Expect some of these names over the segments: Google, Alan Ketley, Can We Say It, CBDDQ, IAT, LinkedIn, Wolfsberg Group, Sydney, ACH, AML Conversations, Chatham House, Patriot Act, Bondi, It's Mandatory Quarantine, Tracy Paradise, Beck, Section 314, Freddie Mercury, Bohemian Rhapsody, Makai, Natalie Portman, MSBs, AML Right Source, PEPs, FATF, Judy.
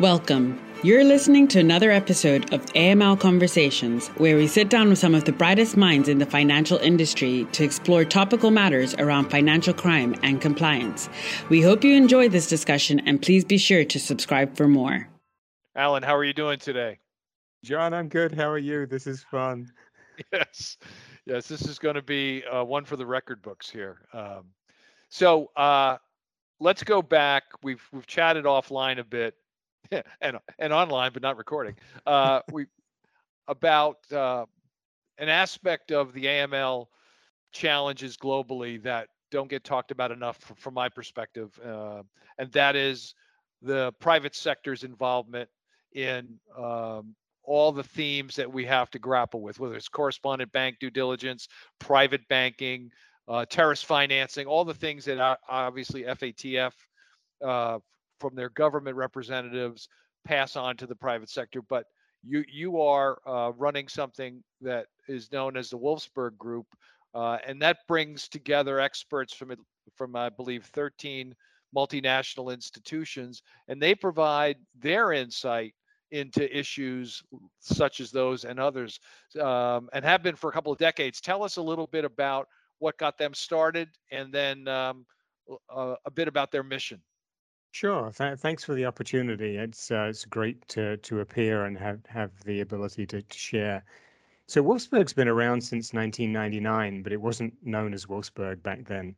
Welcome. You're listening to another episode of AML Conversations, where we sit down with some of the brightest minds in the financial industry to explore topical matters around financial crime and compliance. We hope you enjoy this discussion, and please be sure to subscribe for more. Alan, how are you doing today? John, I'm good. How are you? This is fun. Yes. This is going to be one for the record books here. Let's go back. We've chatted offline a bit. And online, but not recording, about an aspect of the AML challenges globally that don't get talked about enough from my perspective, and that is the private sector's involvement in all the themes that we have to grapple with, whether it's correspondent bank due diligence, private banking, terrorist financing, all the things that are obviously FATF from their government representatives pass on to the private sector. But you are running something that is known as the Wolfsberg Group, and that brings together experts from I believe 13 multinational institutions, and they provide their insight into issues such as those and others, and have been for a couple of decades. Tell us a little bit about what got them started, and then a bit about their mission. Sure. Thanks for the opportunity. It's great to appear and have the ability to share. So Wolfsberg's been around since 1999, but it wasn't known as Wolfsberg back then.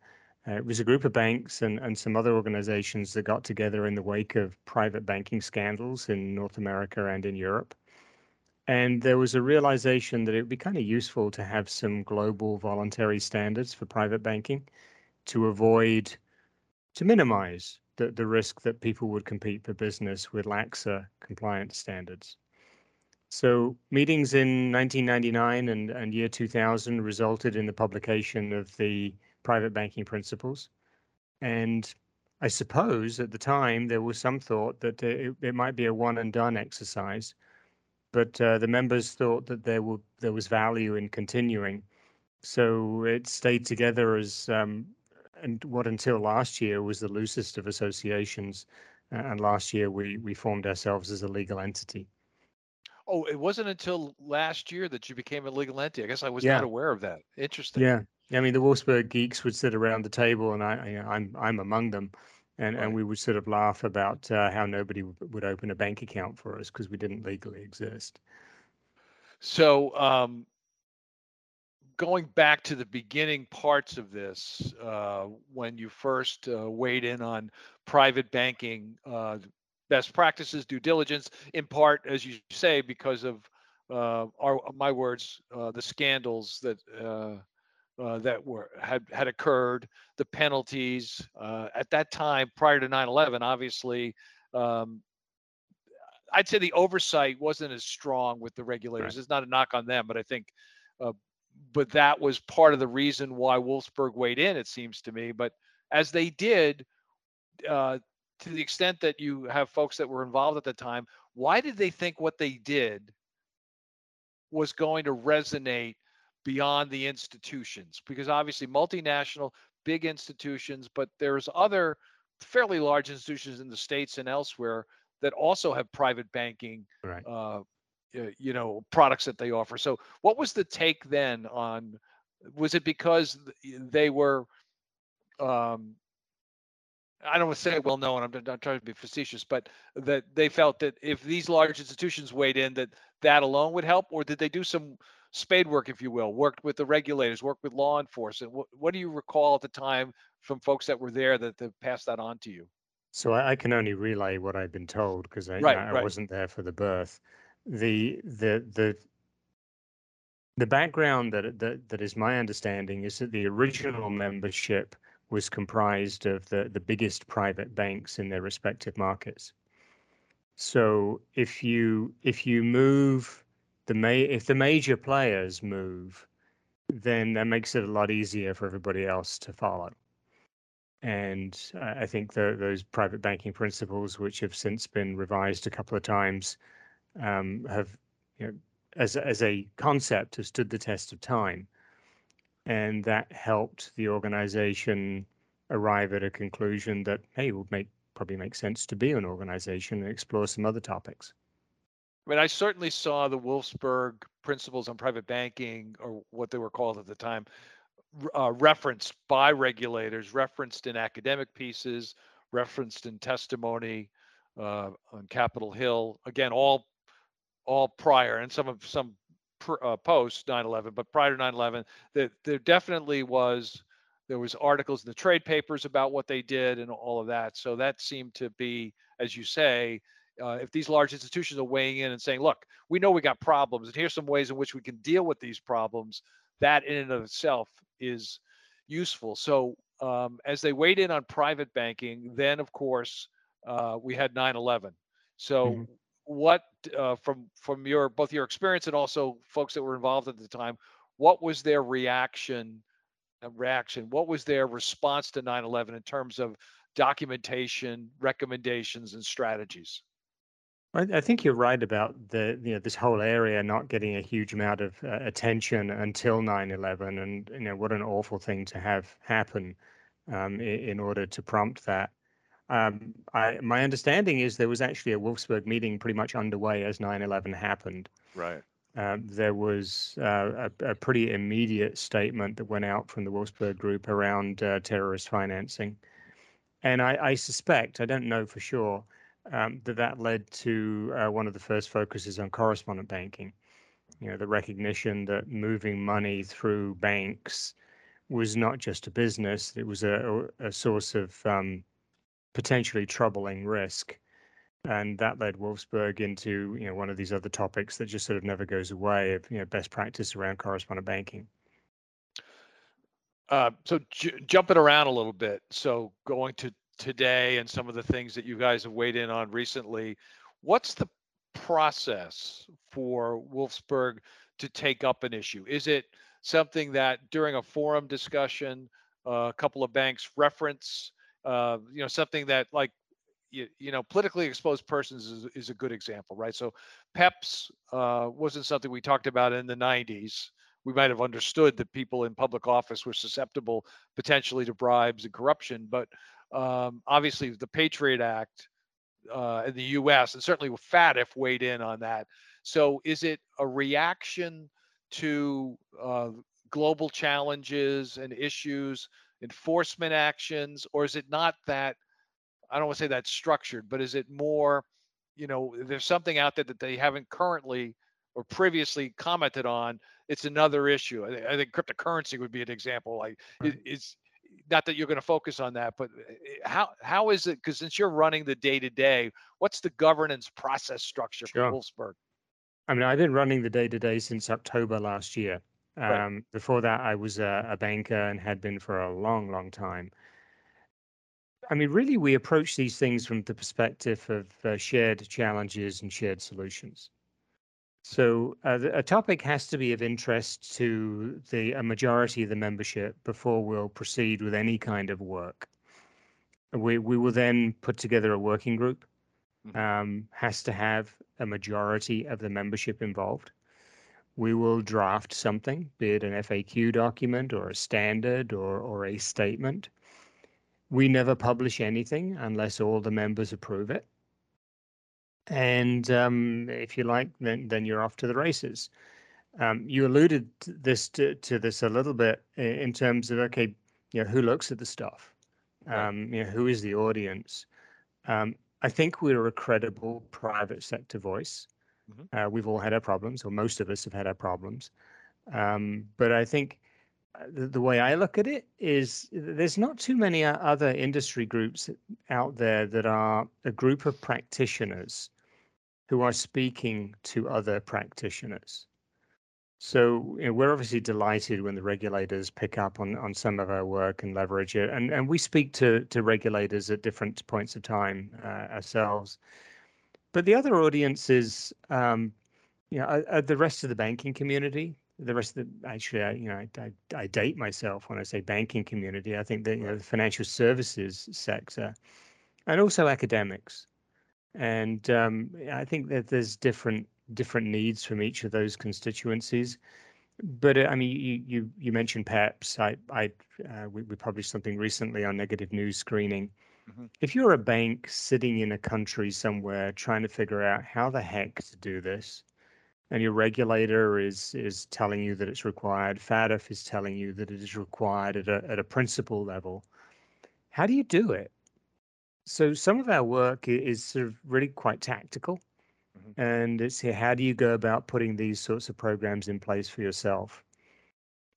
It was a group of banks and some other organizations that got together in the wake of private banking scandals in North America and in Europe. And there was a realization that it would be kind of useful to have some global voluntary standards for private banking to minimize the risk that people would compete for business with laxer compliance standards. So meetings in 1999 and year 2000 resulted in the publication of the private banking principles. And I suppose at the time there was some thought that it might be a one and done exercise, but the members thought that there was value in continuing. So it stayed together as and what until last year was the loosest of associations, and last year we formed ourselves as a legal entity. Oh, it wasn't until last year that you became a legal entity. I guess I was not aware of that. Interesting. Yeah, I mean the Wolfsberg geeks would sit around the table, and I'm among them, and right. And we would sort of laugh about how nobody would open a bank account for us because we didn't legally exist. So. Going back to the beginning parts of this, when you first weighed in on private banking, best practices, due diligence, in part, as you say, because of the scandals that that had occurred, the penalties at that time prior to 9/11. Obviously, I'd say the oversight wasn't as strong with the regulators. Right. It's not a knock on them, but I think. But that was part of the reason why Wolfsberg weighed in, it seems to me. But as they did, to the extent that you have folks that were involved at the time, why did they think what they did was going to resonate beyond the institutions? Because obviously multinational, big institutions, but there's other fairly large institutions in the States and elsewhere that also have private banking. Right. Products that they offer. So what was the take then on, was it because they were, I don't want to say well known, I'm not trying to be facetious, but that they felt that if these large institutions weighed in, that alone would help? Or did they do some spade work, if you will, worked with the regulators, worked with law enforcement? What do you recall at the time from folks that were there that passed that on to you? So I can only relay what I've been told because I wasn't there for the birth. The background that is my understanding is that the original membership was comprised of the biggest private banks in their respective markets. So if the major players move, then that makes it a lot easier for everybody else to follow. And I think those private banking principles, which have since been revised a couple of times, as a concept, have stood the test of time, and that helped the organization arrive at a conclusion that, hey, we'll make probably makes sense to be an organization and explore some other topics. I mean, I certainly saw the Wolfsberg principles on private banking, or what they were called at the time, referenced by regulators, referenced in academic pieces, referenced in testimony on Capitol Hill. Again, all prior, and some post 9/11, but prior to 9/11, there definitely was. There was articles in the trade papers about what they did and all of that. So that seemed to be, as you say, if these large institutions are weighing in and saying, look, we know we got problems and here's some ways in which we can deal with these problems, that in and of itself is useful. So as they weighed in on private banking, then of course, we had 9/11. So mm-hmm. What, from your, both your experience and also folks that were involved at the time, what was their reaction? What was their response to 9/11 in terms of documentation, recommendations, and strategies? I think you're right about this whole area not getting a huge amount of attention until 9/11, and what an awful thing to have happen in order to prompt that. My understanding is there was actually a Wolfsberg meeting pretty much underway as 9/11 happened. Right. There was a pretty immediate statement that went out from the Wolfsberg Group around terrorist financing. And I suspect, I don't know for sure, that led to one of the first focuses on correspondent banking. The recognition that moving money through banks was not just a business, it was a source of potentially troubling risk. And that led Wolfsberg into one of these other topics that just sort of never goes away of best practice around correspondent banking. So jumping around a little bit, so going to today and some of the things that you guys have weighed in on recently, what's the process for Wolfsberg to take up an issue? Is it something that during a forum discussion, a couple of banks reference, something that like, politically exposed persons is a good example, right? So PEPs wasn't something we talked about in the 90s. We might have understood that people in public office were susceptible potentially to bribes and corruption, but obviously the Patriot Act in the U.S. and certainly FATF weighed in on that. So is it a reaction to global challenges and issues, enforcement actions, or is it not that? I don't want to say that's structured, but is it more, there's something out there that they haven't currently or previously commented on? It's another issue. I think cryptocurrency would be an example. It's not that you're going to focus on that, but how is it? Because since you're running the day-to-day, what's the governance process structure for Wolfsberg? I mean, I've been running the day-to-day since October last year. Right. Before that, I was a banker and had been for a long, long time. I mean, really, we approach these things from the perspective of shared challenges and shared solutions. So a topic has to be of interest to a majority of the membership before we'll proceed with any kind of work. We will then put together a working group, has to have a majority of the membership involved. We will draft something, be it an FAQ document or a standard or a statement. We never publish anything unless all the members approve it. And if you like, then you're off to the races. You alluded to this a little bit in terms of, okay, who looks at the stuff? Who is the audience? I think we're a credible private sector voice. Mm-hmm. We've all had our problems, or most of us have had our problems. But I think the way I look at it is there's not too many other industry groups out there that are a group of practitioners who are speaking to other practitioners. So we're obviously delighted when the regulators pick up on some of our work and leverage it. And we speak to regulators at different points of time ourselves. But the other audience is are the rest of the banking community. The rest of the, actually, I date myself when I say banking community. I think that the financial services sector, and also academics, and I think that there's different needs from each of those constituencies. But I mean, you mentioned PEPs. We published something recently on negative news screening, If you're a bank sitting in a country somewhere trying to figure out how the heck to do this, and your regulator is telling you that it's required, FATF is telling you that it is required at a principle level, how do you do it? So some of our work is sort of really quite tactical. And it's how do you go about putting these sorts of programs in place for yourself?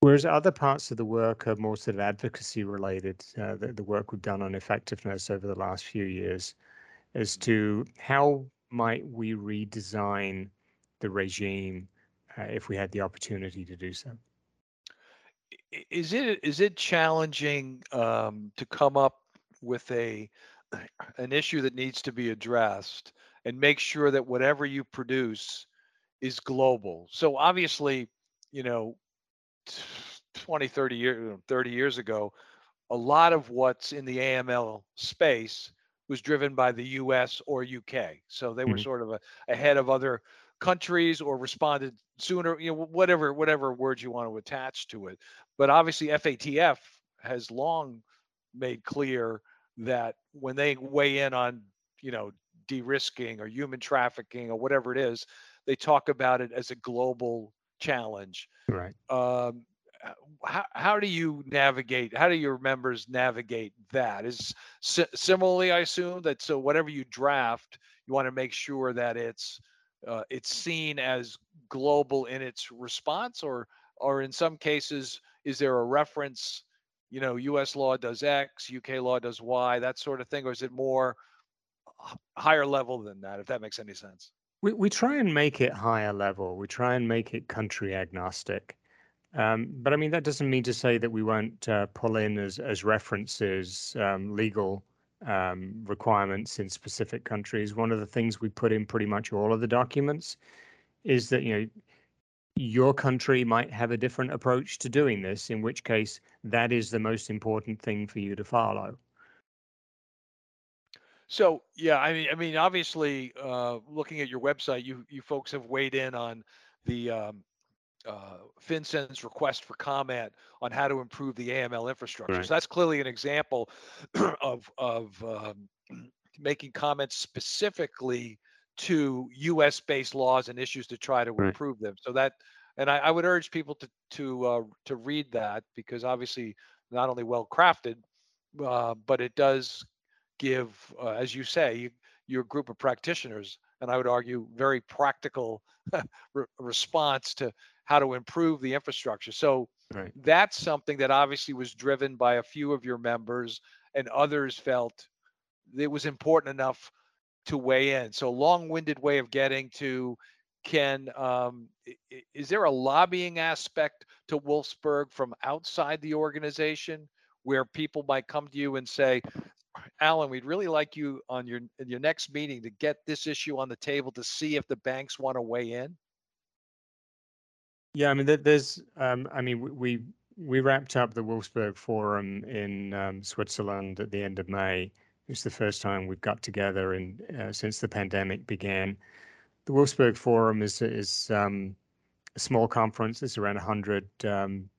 Whereas other parts of the work are more sort of advocacy related, the work we've done on effectiveness over the last few years as to how might we redesign the regime if we had the opportunity to do so. Is it challenging to come up with an issue that needs to be addressed and make sure that whatever you produce is global? So obviously, 30 years ago, a lot of what's in the AML space was driven by the US or UK. So they were sort of ahead of other countries or responded sooner, whatever word you want to attach to it. But obviously FATF has long made clear that when they weigh in on, de-risking or human trafficking or whatever it is, they talk about it as a global challenge. Right. How do you navigate? How do your members navigate that? Similarly, I assume that so whatever you draft, you want to make sure that it's seen as global in its response, or in some cases, is there a reference? U.S. law does X, U.K. law does Y, that sort of thing, or is it more higher level than that? If that makes any sense. We try and make it higher level. We try and make it country agnostic. But I mean, that doesn't mean to say that we won't pull in as references legal requirements in specific countries. One of the things we put in pretty much all of the documents is that, your country might have a different approach to doing this, in which case that is the most important thing for you to follow. So, yeah, I mean, obviously, looking at your website, you folks have weighed in on the FinCEN's request for comment on how to improve the AML infrastructure. Right. So that's clearly an example of making comments specifically to U.S.-based laws and issues to try to improve them. So that, and I would urge people to read that, because obviously not only well crafted, but it does give, as you say, your group of practitioners, and I would argue very practical response to how to improve the infrastructure. So that's something that obviously was driven by a few of your members, and others felt it was important enough to weigh in. So long-winded way of getting to, is there a lobbying aspect to Wolfsberg from outside the organization where people might come to you and say, Alan, we'd really like you on your next meeting to get this issue on the table to see if the banks want to weigh in? Yeah, I mean, there's, we wrapped up the Wolfsberg Forum in Switzerland at the end of May. It's the first time we've got together since the pandemic began. The Wolfsberg Forum is a small conference. It's around 100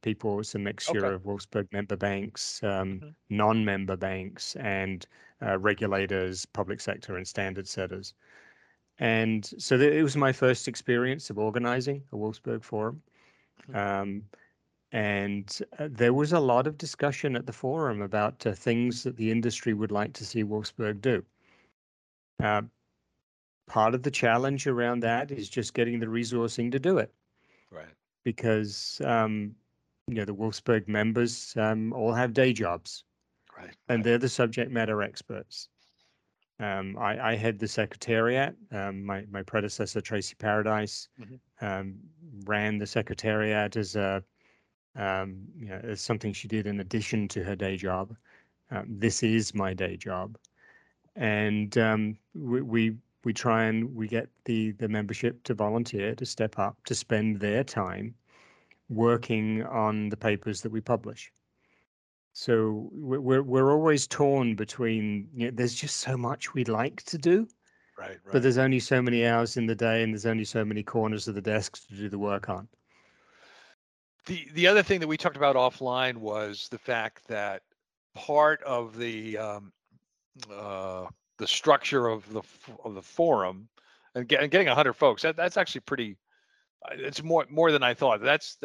people. It's a mixture of Wolfsberg member banks, non-member banks, and regulators, public sector, and standard setters. And so it was my first experience of organizing a Wolfsberg Forum. And there was a lot of discussion at the forum about things that the industry would like to see Wolfsberg do. Part of the challenge around that is just getting the resourcing to do it. Right. Because, the Wolfsberg members all have day jobs. Right. And they're the subject matter experts. I head the secretariat. My predecessor, Tracy Paradise, ran the secretariat as as something she did in addition to her day job. This is my day job. And we try and we get the membership to volunteer, to step up, to spend their time working on the papers that we publish. So we're always torn between, there's just so much we'd like to do, but there's only so many hours in the day and there's only so many corners of the desk to do the work on. The other thing that we talked about offline was the fact that part of the the structure of the forum, and getting 100 folks. That's actually pretty. It's more than I thought. That's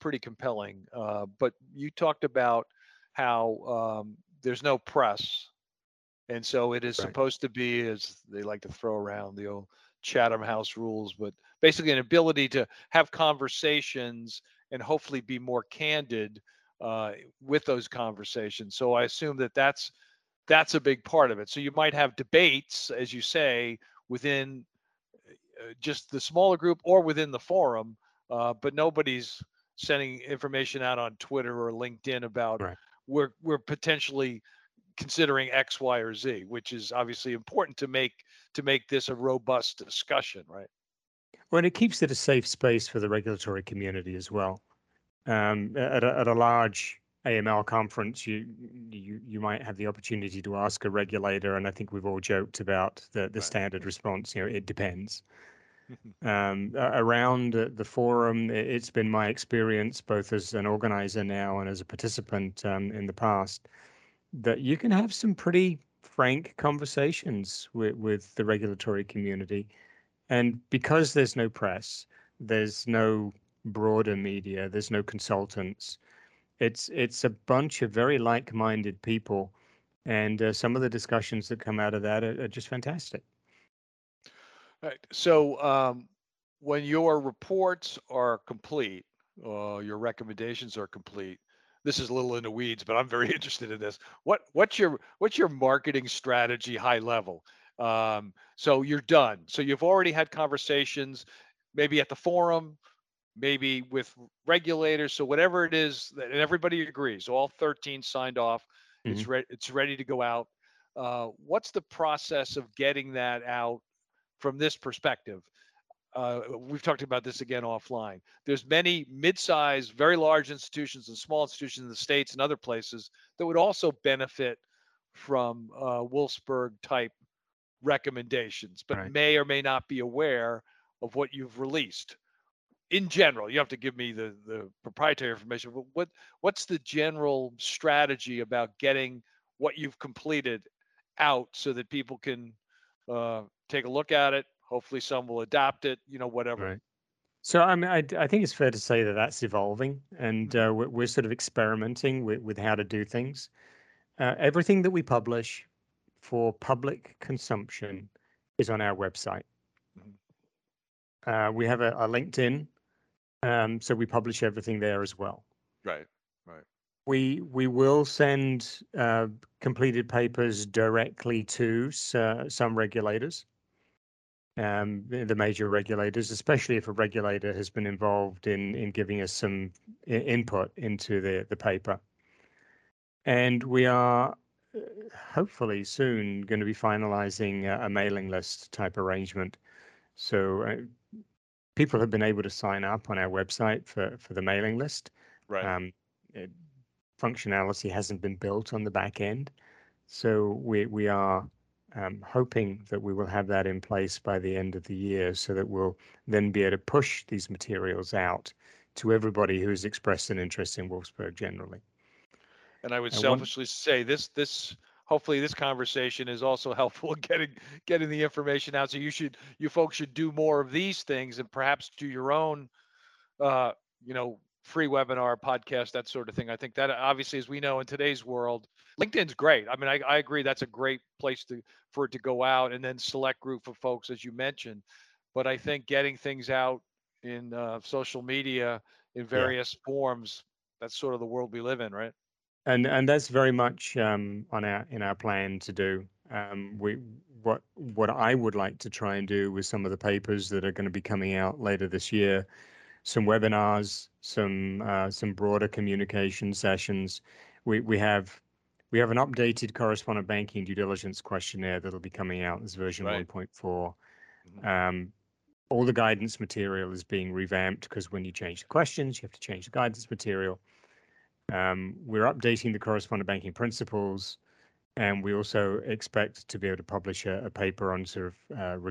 pretty compelling. But you talked about how there's no press, and so it is supposed to be, as they like to throw around the old Chatham House rules, but basically an ability to have conversations and hopefully be more candid with those conversations. So I assume that that's a big part of it. So you might have debates, as you say, within just the smaller group or within the forum, but nobody's sending information out on Twitter or LinkedIn about we're potentially considering X, Y, or Z, which is obviously important to make this a robust discussion, right? Well, and it keeps it a safe space for the regulatory community as well. At a large AML conference, you might have the opportunity to ask a regulator, and I think we've all joked about the standard response, you know, it depends. Around the forum, it's been my experience, both as an organizer now and as a participant in the past, that you can have some pretty frank conversations with the regulatory community. And because there's no press, there's no broader media, there's no consultants, it's a bunch of very like-minded people. And some of the discussions that come out of that are just fantastic. All right. So when your reports are complete, your recommendations are complete, this is a little in the weeds, but I'm very interested in this. What's your marketing strategy high level? So you're done. So you've already had conversations, maybe at the forum, maybe with regulators. So whatever it is, and everybody agrees, all 13 signed off. Mm-hmm. It's ready to go out. What's the process of getting that out from this perspective? We've talked about this again offline. There's many mid-sized, very large institutions and small institutions in the States and other places that would also benefit from Wolfsberg type recommendations, but may or may not be aware of what you've released. In general, you have to give me the proprietary information, but what's the general strategy about getting what you've completed out so that people can take a look at it? Hopefully some will adopt it, you know, whatever. Right. So I mean, I think it's fair to say that that's evolving, and we're sort of experimenting with how to do things. Everything that we publish for public consumption is on our website. We have a LinkedIn, so we publish everything there as well. Right. We will send completed papers directly to some regulators. The major regulators, especially if a regulator has been involved in giving us some input into the paper. And we are hopefully soon going to be finalizing a mailing list type arrangement. So people have been able to sign up on our website for the mailing list. Right. Functionality hasn't been built on the back end. So we are hoping that we will have that in place by the end of the year, so that we'll then be able to push these materials out to everybody who's expressed an interest in Wolfsberg generally. And I would selfishly say this hopefully this conversation is also helpful in getting the information out. So you folks should do more of these things, and perhaps do your own free webinar, podcast, that sort of thing. I think that obviously, as we know in today's world, LinkedIn's great. I mean, I agree that's a great place for it to go out, and then select group of folks, as you mentioned. But I think getting things out in social media in various forms, that's sort of the world we live in, right? And that's very much in our plan to do. What I would like to try and do with some of the papers that are going to be coming out later this year, some webinars, some broader communication sessions. We have an updated correspondent banking due diligence questionnaire that'll be coming out as version 1.4. All the guidance material is being revamped, because when you change the questions, you have to change the guidance material. We're updating the correspondent banking principles, and we also expect to be able to publish a paper on sort of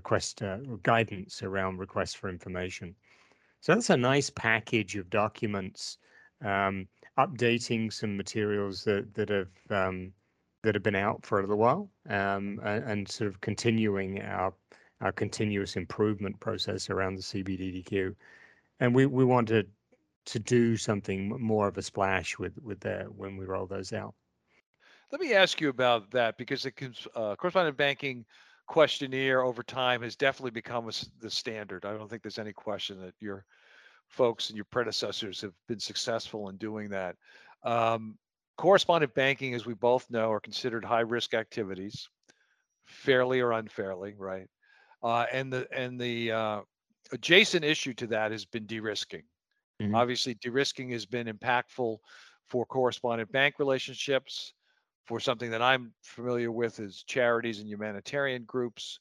guidance around requests for information. So that's a nice package of documents, updating some materials that have that have been out for a little while, and sort of continuing our continuous improvement process around the CBDDQ. And we wanted to do something more of a splash with that when we roll those out. Let me ask you about that, because the correspondent banking questionnaire over time has definitely become the standard. I don't think there's any question that your folks and your predecessors have been successful in doing that. Correspondent banking, as we both know, are considered high-risk activities, fairly or unfairly, right? And the adjacent issue to that has been de-risking. Mm-hmm. Obviously, de-risking has been impactful for correspondent bank relationships, for something that I'm familiar with is charities and humanitarian groups.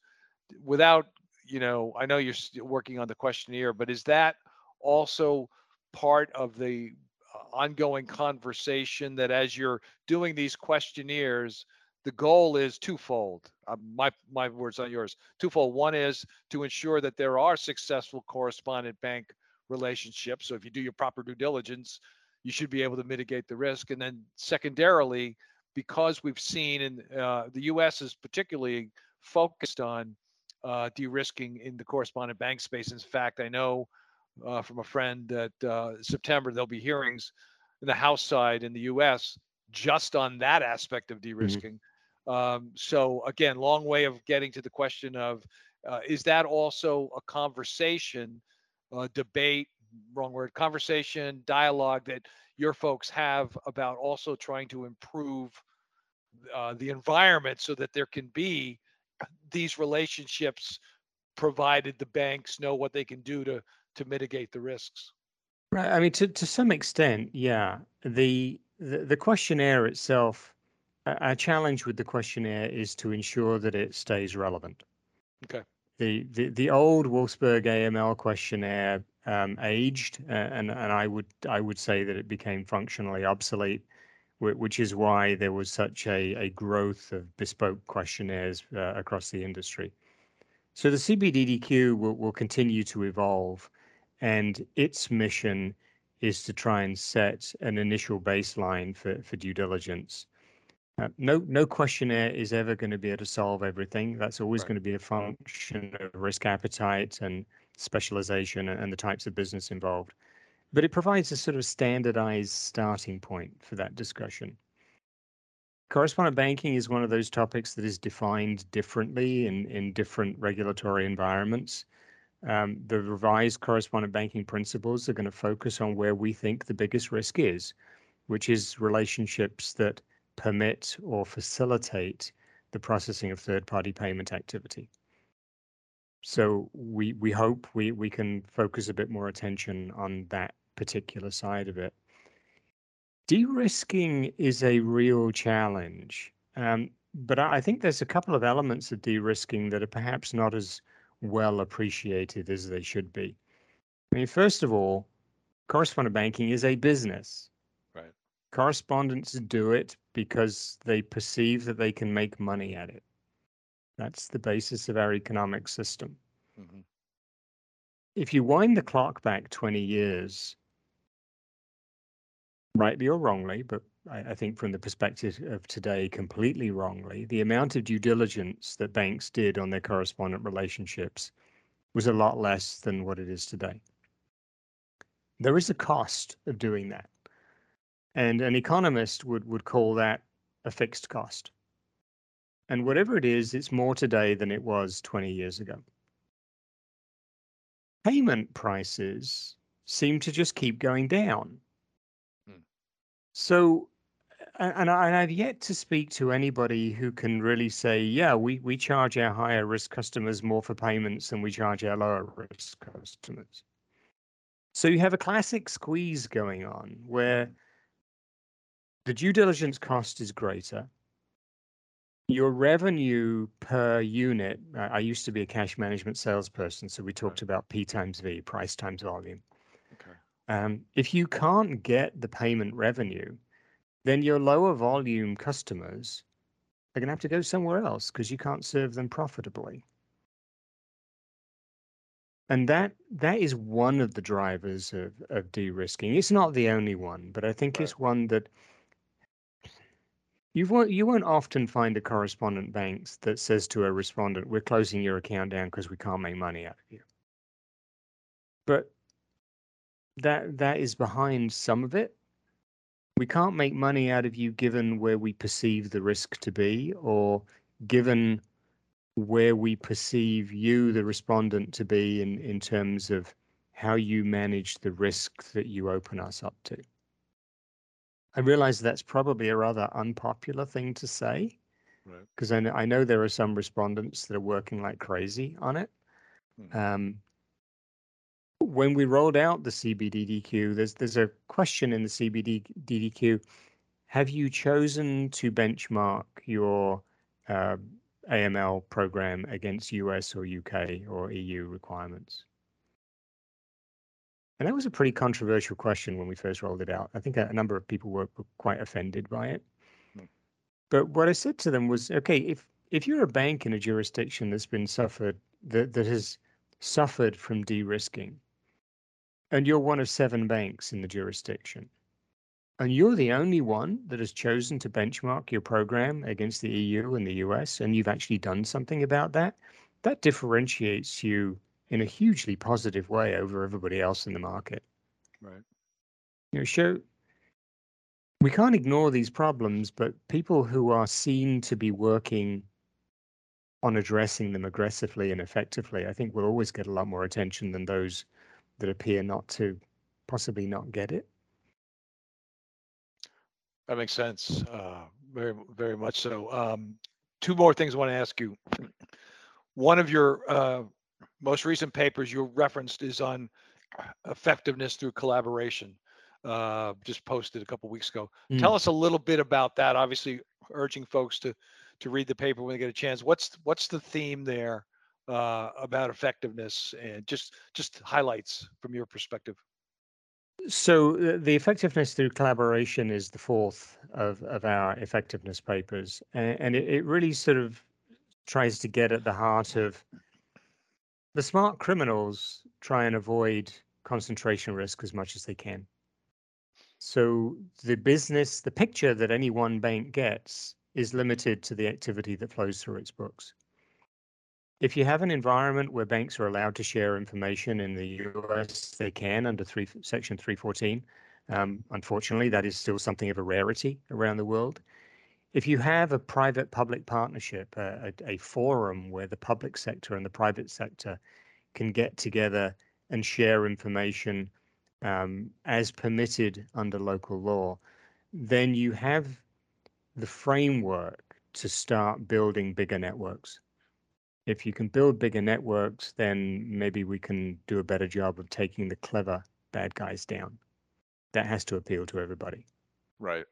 Without, you know, I know you're working on the questionnaire, but is that also part of the ongoing conversation, that as you're doing these questionnaires, the goal is twofold? My words, not yours. Twofold. One is to ensure that there are successful correspondent bank relationships. So if you do your proper due diligence, you should be able to mitigate the risk. And then secondarily, because we've seen, and the U.S. is particularly focused on de-risking in the correspondent bank space. In fact, I know from a friend that September there'll be hearings in the House side in the U.S. just on that aspect of de-risking. Mm-hmm. So again, long way of getting to the question of, is that also a conversation, debate, wrong word, conversation, dialogue that your folks have about also trying to improve the environment so that there can be these relationships, provided the banks know what they can do to mitigate the risks? Right. I mean, to some extent, yeah. The questionnaire itself, our challenge with the questionnaire is to ensure that it stays relevant. Okay. The old Wolfsberg AML questionnaire aged, and I would say that it became functionally obsolete, which is why there was such a growth of bespoke questionnaires across the industry. So the CBDDQ will continue to evolve, and its mission is to try and set an initial baseline for due diligence. No questionnaire is ever going to be able to solve everything. That's always right. Going to be a function of risk appetite and specialization and the types of business involved. But it provides a sort of standardized starting point for that discussion. Correspondent banking is one of those topics that is defined differently in different regulatory environments. The revised correspondent banking principles are going to focus on where we think the biggest risk is, which is relationships that permit or facilitate the processing of third-party payment activity. So we hope we can focus a bit more attention on that particular side of it. De-risking is a real challenge, but I think there's a couple of elements of de-risking that are perhaps not as well appreciated as they should be. I mean, first of all, correspondent banking is a business. Right. Correspondents do it because they perceive that they can make money at it. That's the basis of our economic system. Mm-hmm. If you wind the clock back 20 years, rightly or wrongly, but I think from the perspective of today, completely wrongly, the amount of due diligence that banks did on their correspondent relationships was a lot less than what it is today. There is a cost of doing that, and an economist would call that a fixed cost. And whatever it is, it's more today than it was 20 years ago. Payment prices seem to just keep going down. Hmm. So, and I've yet to speak to anybody who can really say, yeah, we charge our higher risk customers more for payments than we charge our lower risk customers. So you have a classic squeeze going on where the due diligence cost is greater. Your revenue per unit, I used to be a cash management salesperson, so we talked about P times V, price times volume. Okay. If you can't get the payment revenue, then your lower volume customers are going to have to go somewhere else because you can't serve them profitably. And that is one of the drivers of de-risking. It's not the only one, but I think it's one that You won't often find a correspondent bank that says to a respondent, we're closing your account down because we can't make money out of you. But that is behind some of it. We can't make money out of you given where we perceive the risk to be, or given where we perceive you, the respondent, to be in terms of how you manage the risk that you open us up to. I realize that's probably a rather unpopular thing to say, because right. I know there are some respondents that are working like crazy on it. Hmm. When we rolled out the CBDDQ, there's a question in the CBDDQ. Have you chosen to benchmark your AML program against US or UK or EU requirements? And that was a pretty controversial question when we first rolled it out. I think a number of people were quite offended by it. Mm. But what I said to them was, okay, if you're a bank in a jurisdiction that's been that has suffered from de-risking, and you're one of 7 banks in the jurisdiction, and you're the only one that has chosen to benchmark your program against the EU and the US, and you've actually done something about that, that differentiates you in a hugely positive way over everybody else in the market. Right. You know, we can't ignore these problems, but people who are seen to be working on addressing them aggressively and effectively, I think will always get a lot more attention than those that appear not to, possibly not get it. That makes sense. Very, very much so. Two more things I want to ask you. One of your most recent papers you referenced is on effectiveness through collaboration, just posted a couple weeks ago. Mm. Tell us a little bit about that. Obviously, urging folks to read the paper when they get a chance. What's the theme there about effectiveness, and just highlights from your perspective? So the effectiveness through collaboration is the fourth of our effectiveness papers, and it really sort of tries to get at the heart of the smart criminals try and avoid concentration risk as much as they can. So the picture that any one bank gets is limited to the activity that flows through its books. If you have an environment where banks are allowed to share information in the US, they can under Section 314. Unfortunately, that is still something of a rarity around the world. If you have a private-public partnership, a forum where the public sector and the private sector can get together and share information as permitted under local law, then you have the framework to start building bigger networks. If you can build bigger networks, then maybe we can do a better job of taking the clever bad guys down. That has to appeal to everybody. Right.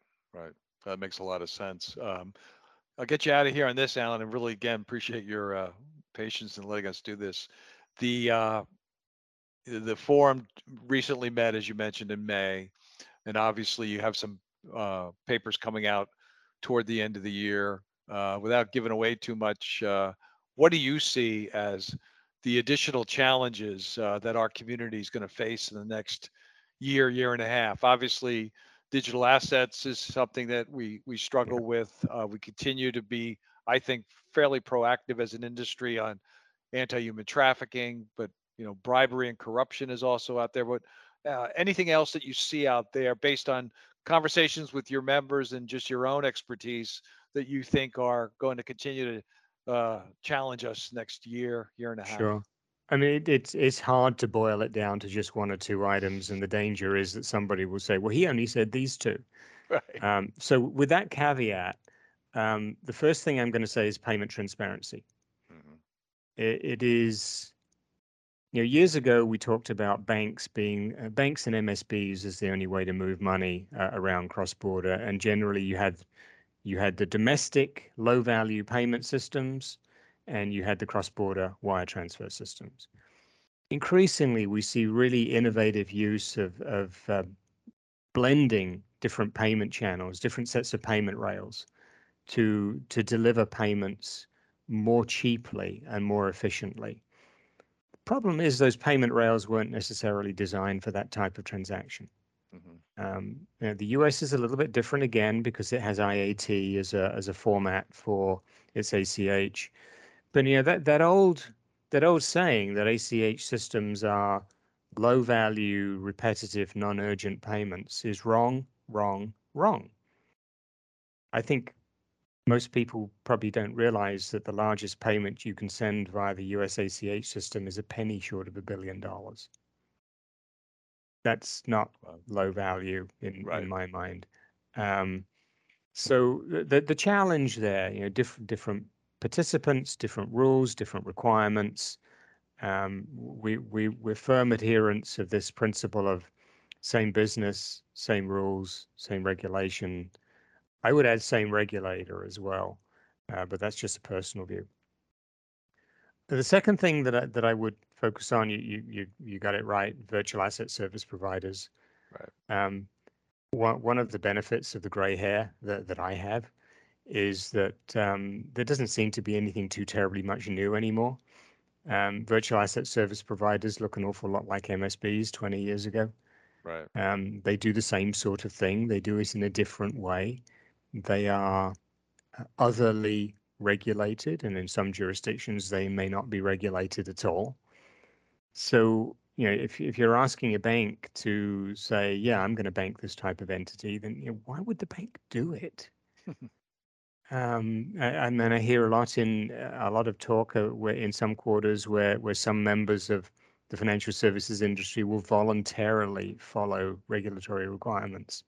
That makes a lot of sense. I'll get you out of here on this, Alan, and really, again, appreciate your patience in letting us do this. The forum recently met, as you mentioned, in May, and obviously you have some papers coming out toward the end of the year. Without giving away too much, what do you see as the additional challenges that our community is going to face in the next year and a half? Obviously, digital assets is something that we struggle with. We continue to be, I think, fairly proactive as an industry on anti-human trafficking, but bribery and corruption is also out there. But anything else that you see out there based on conversations with your members and just your own expertise that you think are going to continue to challenge us next year and a half? Sure. I mean, it's hard to boil it down to just one or two items, and the danger is that somebody will say, well, he only said these two. Right. So with that caveat, the first thing I'm going to say is payment transparency. Mm-hmm. It is, years ago we talked about banks being banks and MSBs as the only way to move money around cross-border, and generally you had the domestic low-value payment systems, and you had the cross-border wire transfer systems. Increasingly, we see really innovative use of blending different payment channels, different sets of payment rails to deliver payments more cheaply and more efficiently. The problem is those payment rails weren't necessarily designed for that type of transaction. You know, the US is a little bit different again because it has IAT as a format for its ACH. But you know, that old saying that ACH systems are low value, repetitive, non-urgent payments is wrong, wrong, wrong. I think most people probably don't realize that the largest payment you can send via the US ACH system is a penny short of $1 billion. That's not low value in my mind. So the challenge there, you know, different participants, different rules, different requirements. We're firm adherents of this principle of same business, same rules, same regulation. I would add same regulator as well, but that's just a personal view. The second thing that I would focus on, you got it right, virtual asset service providers. Right. One of the benefits of the gray hair that I have is that there doesn't seem to be anything too terribly much new anymore. Virtual asset service providers look an awful lot like MSBs 20 years ago. Right. They do the same sort of thing. They do it in a different way. They are otherly regulated, and in some jurisdictions they may not be regulated at all. So, you know, if you're asking a bank to say, yeah, I'm going to bank this type of entity, then you know, why would the bank do it? And then I hear a lot of talk where in some quarters where some members of the financial services industry will voluntarily follow regulatory requirements.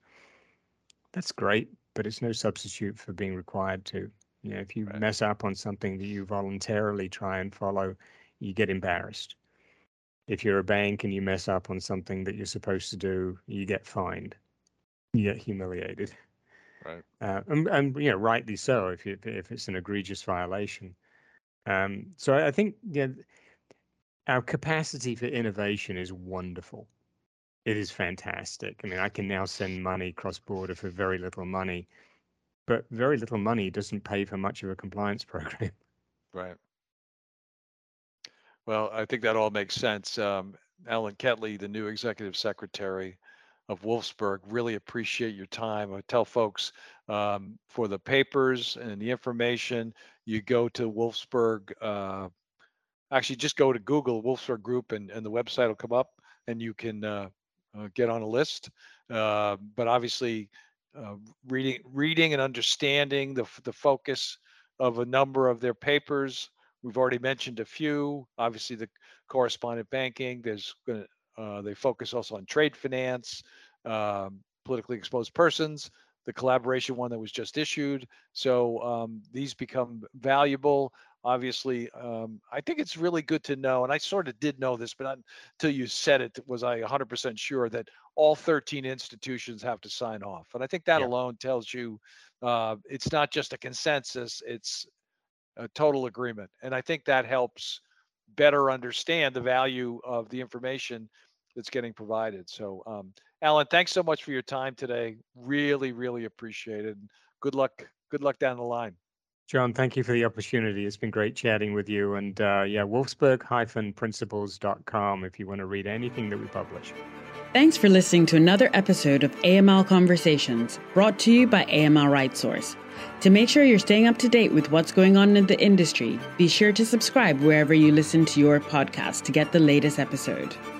That's great, but it's no substitute for being required to. You know, if you mess up on something that you voluntarily try and follow, you get embarrassed. If you're a bank and you mess up on something that you're supposed to do, you get fined, you get humiliated. Right. And you know, rightly so, if it's an egregious violation. So I think, you know, our capacity for innovation is wonderful. It is fantastic. I mean, I can now send money cross-border for very little money, but very little money doesn't pay for much of a compliance program. Right. Well, I think that all makes sense. Alan Ketley, the new executive secretary of Wolfsberg, really appreciate your time. I tell folks for the papers and the information, you go to Wolfsberg. Actually, just go to Google Wolfsberg Group and the website will come up and you can get on a list. But obviously, reading and understanding the focus of a number of their papers. We've already mentioned a few. Obviously, the correspondent banking. There's they focus also on trade finance, politically exposed persons, the collaboration one that was just issued. So these become valuable. Obviously, I think it's really good to know, and I sort of did know this, but not until you said it was I 100% sure that all 13 institutions have to sign off. And I think that alone tells you it's not just a consensus, it's a total agreement. And I think that helps better understand the value of the information that's getting provided. So, Alan, thanks so much for your time today. Really, really appreciate it. Good luck. Good luck down the line. John, thank you for the opportunity. It's been great chatting with you. And yeah, wolfsberg-principles.com if you want to read anything that we publish. Thanks for listening to another episode of AML Conversations, brought to you by AML Right Source. To make sure you're staying up to date with what's going on in the industry, be sure to subscribe wherever you listen to your podcast to get the latest episode.